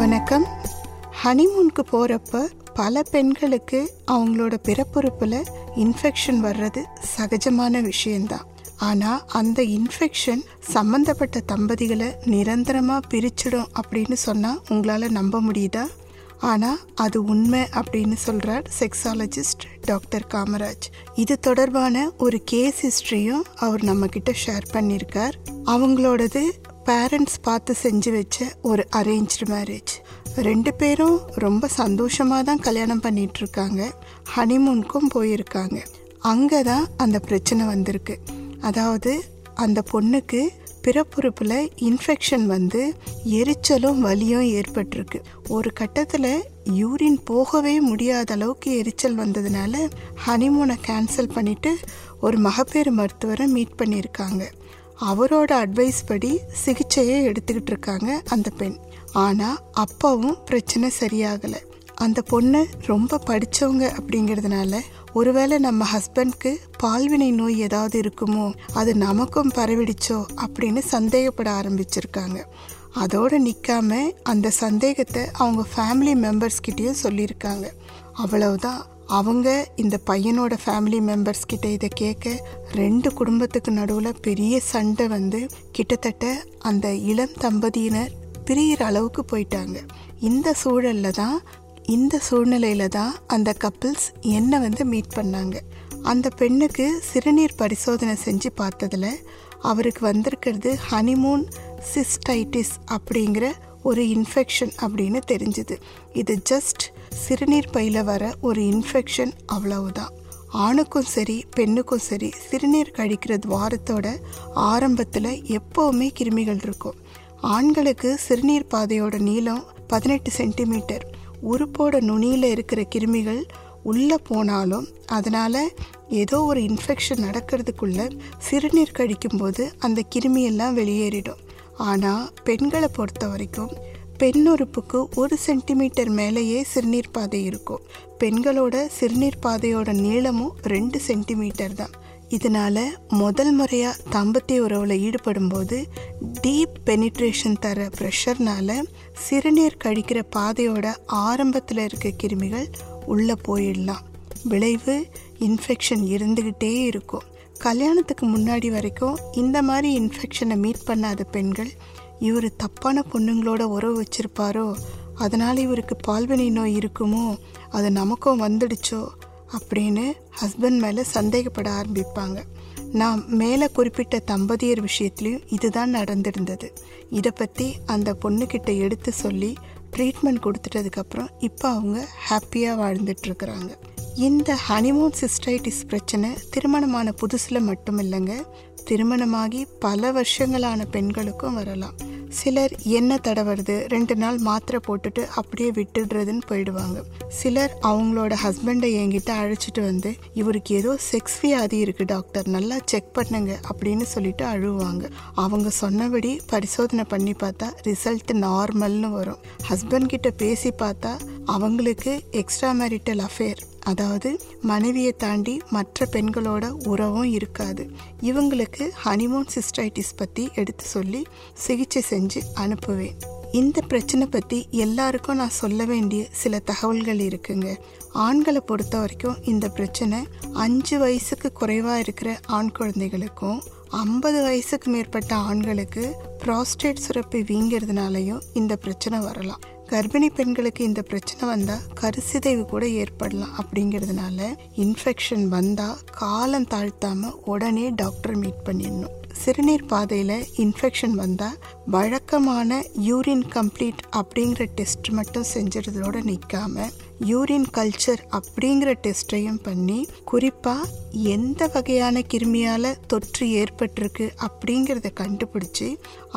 வணக்கம். ஹனிமூனுக்கு போகிறப்ப பல பெண்களுக்கு அவங்களோட பிறப்புறுப்பில் இன்ஃபெக்ஷன் வர்றது சகஜமான விஷயந்தான். ஆனால் அந்த இன்ஃபெக்ஷன் சம்மந்தப்பட்ட தம்பதிகளை நிரந்தரமாக பிரிச்சிடும் அப்படின்னு சொன்னால் உங்களால் நம்ப முடியுதா? ஆனால் அது உண்மை அப்படின்னு சொல்கிறார் செக்ஸாலஜிஸ்ட் டாக்டர் காமராஜ். இது தொடர்பான ஒரு கேஸ் ஹிஸ்ட்ரியும் அவர் நம்மக்கிட்ட ஷேர் பண்ணியிருக்கார். அவங்களோடது பேரண்ட்ஸ் பார்த்து செஞ்சு வச்ச ஒரு அரேஞ்ச்டு மேரேஜ். ரெண்டு பேரும் ரொம்ப சந்தோஷமாக தான் கல்யாணம் பண்ணிகிட்ருக்காங்க. ஹனிமூனுக்கும் போயிருக்காங்க. அங்கே தான் அந்த பிரச்சனை வந்திருக்கு. அதாவது அந்த பொண்ணுக்கு பிறப்புறுப்பில் இன்ஃபெக்ஷன் வந்து எரிச்சலும் வலியும் ஏற்பட்டிருக்கு. ஒரு கட்டத்தில் யூரின் போகவே முடியாத அளவுக்கு எரிச்சல் வந்ததுனால ஹனிமூனை கேன்சல் பண்ணிவிட்டு ஒரு மகப்பேறு மருத்துவரை மீட் பண்ணியிருக்காங்க. அவரோட அட்வைஸ் படி சிகிச்சையை எடுத்துக்கிட்டு இருக்காங்க அந்த பெண். ஆனால் அப்பவும் பிரச்சனை சரியாகலை. அந்த பொண்ணு ரொம்ப படித்தவங்க அப்படிங்கிறதுனால ஒருவேளை நம்ம ஹஸ்பண்ட்க்கு பால்வினை நோய் ஏதாவது இருக்குமோ, அது நமக்கும் பரவிடுச்சோ அப்படின்னு சந்தேகப்பட ஆரம்பிச்சிருக்காங்க. அதோடு நிற்காம அந்த சந்தேகத்தை அவங்க ஃபேமிலி மெம்பர்ஸ்கிட்டையும் சொல்லியிருக்காங்க. அவ்வளவுதான், அவங்க இந்த பையனோட ஃபேமிலி மெம்பர்ஸ்கிட்ட இதை கேட்க ரெண்டு குடும்பத்துக்கு நடுவில் பெரிய சண்டை வந்து கிட்டத்தட்ட அந்த இளம் தம்பதியினர் பிரியிற அளவுக்கு போயிட்டாங்க. இந்த சூழ்நிலையில் தான் அந்த கப்பிள்ஸ் என்னை வந்து மீட் பண்ணாங்க. அந்த பெண்ணுக்கு சிறுநீர் பரிசோதனை செஞ்சு பார்த்ததில் அவருக்கு வந்திருக்கிறது ஹனிமூன் சிஸ்டைட்டிஸ் அப்படிங்கிற ஒரு இன்ஃபெக்ஷன் அப்படின்னு தெரிஞ்சுது. இது ஜஸ்ட் சிறுநீர் பையில் வர ஒரு இன்ஃபெக்ஷன், அவ்வளவுதான். ஆணுக்கும் சரி பெண்ணுக்கும் சரி சிறுநீர் கழிக்கிறது வாரத்தோட ஆரம்பத்தில் எப்போவுமே கிருமிகள் இருக்கும். ஆண்களுக்கு சிறுநீர் பாதையோட நீளம் 18 சென்டிமீட்டர். உறுப்போட நுனியில் இருக்கிற கிருமிகள் உள்ளே போனாலும் அதனால் ஏதோ ஒரு இன்ஃபெக்ஷன் நடக்கிறதுக்குள்ளே சிறுநீர் கழிக்கும்போது அந்த கிருமியெல்லாம் வெளியேறிடும். ஆனால் பெண்களை பொறுத்த வரைக்கும் பெண் உறுப்புக்கு 1 சென்டிமீட்டர் மேலேயே சிறுநீர் பாதை இருக்கும். பெண்களோட சிறுநீர் பாதையோட நீளமும் 2 சென்டிமீட்டர் தான். இதனால் முதல் முறையாக தம்பத்திய உறவில் ஈடுபடும்போது டீப் பெனிட்ரேஷன் தர ப்ரெஷர்னால் சிறுநீர் கழிக்கிற பாதையோட ஆரம்பத்தில் இருக்க கிருமிகள் உள்ளே போயிடலாம். விளைவு இன்ஃபெக்ஷன் இருந்துக்கிட்டே இருக்கும். கல்யாணத்துக்கு முன்னாடி வரைக்கும் இந்த மாதிரி இன்ஃபெக்ஷனை மீட் பண்ணாத பெண்கள், இவர் தப்பான பொண்ணுங்களோட உறவு வச்சுருப்பாரோ, அதனால் இவருக்கு பால்வினை நோய் இருக்குமோ, அது நமக்கும் வந்துடுச்சோ அப்படின்னு ஹஸ்பண்ட் மேலே சந்தேகப்பட ஆரம்பிப்பாங்க. நான் மேலே குறிப்பிட்ட தம்பதியர் விஷயத்துலையும் இதுதான் நடந்திருந்தது. இதை பற்றி அந்த பொண்ணுக்கிட்ட எடுத்து சொல்லி ட்ரீட்மெண்ட் கொடுத்துட்டதுக்கப்புறம் இப்போ அவங்க ஹாப்பியாக வாழ்ந்துட்டுருக்குறாங்க. இந்த ஹனிமூன் சிஸ்டைட்டிஸ் பிரச்சனை திருமணமான புதுசில் மட்டும் இல்லைங்க, திருமணமாகி பல வருஷங்களான பெண்களுக்கும் வரலாம். சிலர் என்ன தடவுறது, 2 நாள் மாத்திரை போட்டுட்டு அப்படியே விட்டுடுறதுன்னு போயிடுவாங்க. சிலர் அவங்களோட ஹஸ்பண்டை என்கிட்ட அழைச்சிட்டு வந்து, இவருக்கு ஏதோ செக்ஸ் வியாதி இருக்குது டாக்டர், நல்லா செக் பண்ணுங்க அப்படின்னு சொல்லிட்டு அழுவாங்க. அவங்க சொன்னபடி பரிசோதனை பண்ணி பார்த்தா ரிசல்ட் நார்மல்னு வரும். ஹஸ்பண்ட் கிட்ட பேசி பார்த்தா அவங்களுக்கு எக்ஸ்ட்ரா மேரிட்டல் அஃபேர், அதாவது மனைவியை தாண்டி மற்ற பெண்களோட உறவும் இருக்காது. இவங்களுக்கு ஹனிமூன் சிஸ்டைட்டிஸ் பற்றி எடுத்து சொல்லி சிகிச்சை செஞ்சு அனுப்புவேன். இந்த பிரச்சனை பற்றி எல்லாருக்கும் நான் சொல்ல வேண்டிய சில தகவல்கள் இருக்குங்க. ஆண்களை பொறுத்த வரைக்கும் இந்த பிரச்சனை 5 வயசுக்கு குறைவாக இருக்கிற ஆண் குழந்தைகளுக்கும் 50 வயசுக்கு மேற்பட்ட ஆண்களுக்கு புரோஸ்டேட் சுரப்பி வீங்கிறதுனாலையும் இந்த பிரச்சனை வரலாம். கர்ப்பிணி பெண்களுக்கு இந்த பிரச்சனை வந்தால் கருச்சிதைவு கூட ஏற்படலாம். அப்படிங்கிறதுனால இன்ஃபெக்ஷன் வந்தால் காலம் தாழ்த்தாமல் உடனே டாக்டர் மீட் பண்ணிடணும். சிறுநீர் பாதையில் இன்ஃபெக்ஷன் வந்தால் வழக்கமான யூரின் கம்ப்ளீட் அப்படிங்கிற டெஸ்ட் மட்டும் செஞ்சுறதோடு நிற்காம யூரின் கல்ச்சர் அப்படிங்கிற டெஸ்ட்டையும் பண்ணி, குறிப்பாக எந்த வகையான கிருமியால் தொற்று ஏற்பட்டிருக்கு அப்படிங்கிறத கண்டுபிடிச்சி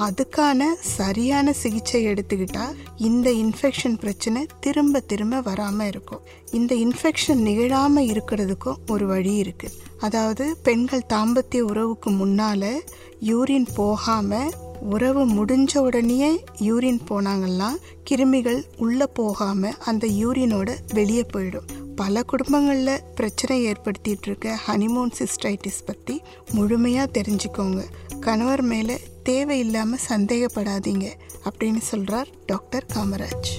அதுக்கான சரியான சிகிச்சை எடுத்துக்கிட்டால் இந்த இன்ஃபெக்ஷன் பிரச்சனை திரும்ப திரும்ப வராமல் இருக்கும். இந்த இன்ஃபெக்ஷன் நிகழாமல் இருக்கிறதுக்கும் ஒரு வழி இருக்குது. அதாவது பெண்கள் தாம்பத்திய உறவுக்கு முன்னால் யூரின் போகாமல், உறவு முடிஞ்ச உடனேயே யூரின் போனாங்கன்னா கிருமிகள் உள்ளே போகாமல் அந்த யூரினோட வெளியே போயிடும். பல குடும்பங்களில் பிரச்சனை ஏற்படுத்திகிட்டு இருக்க ஹனிமூன் சிஸ்டைட்டிஸ் பற்றி முழுமையாக தெரிஞ்சுக்கோங்க. கணவர் மேலே தேவையில்லாமல் சந்தேகப்படாதீங்க அப்படின்னு சொல்கிறார் டாக்டர் காமராஜ்.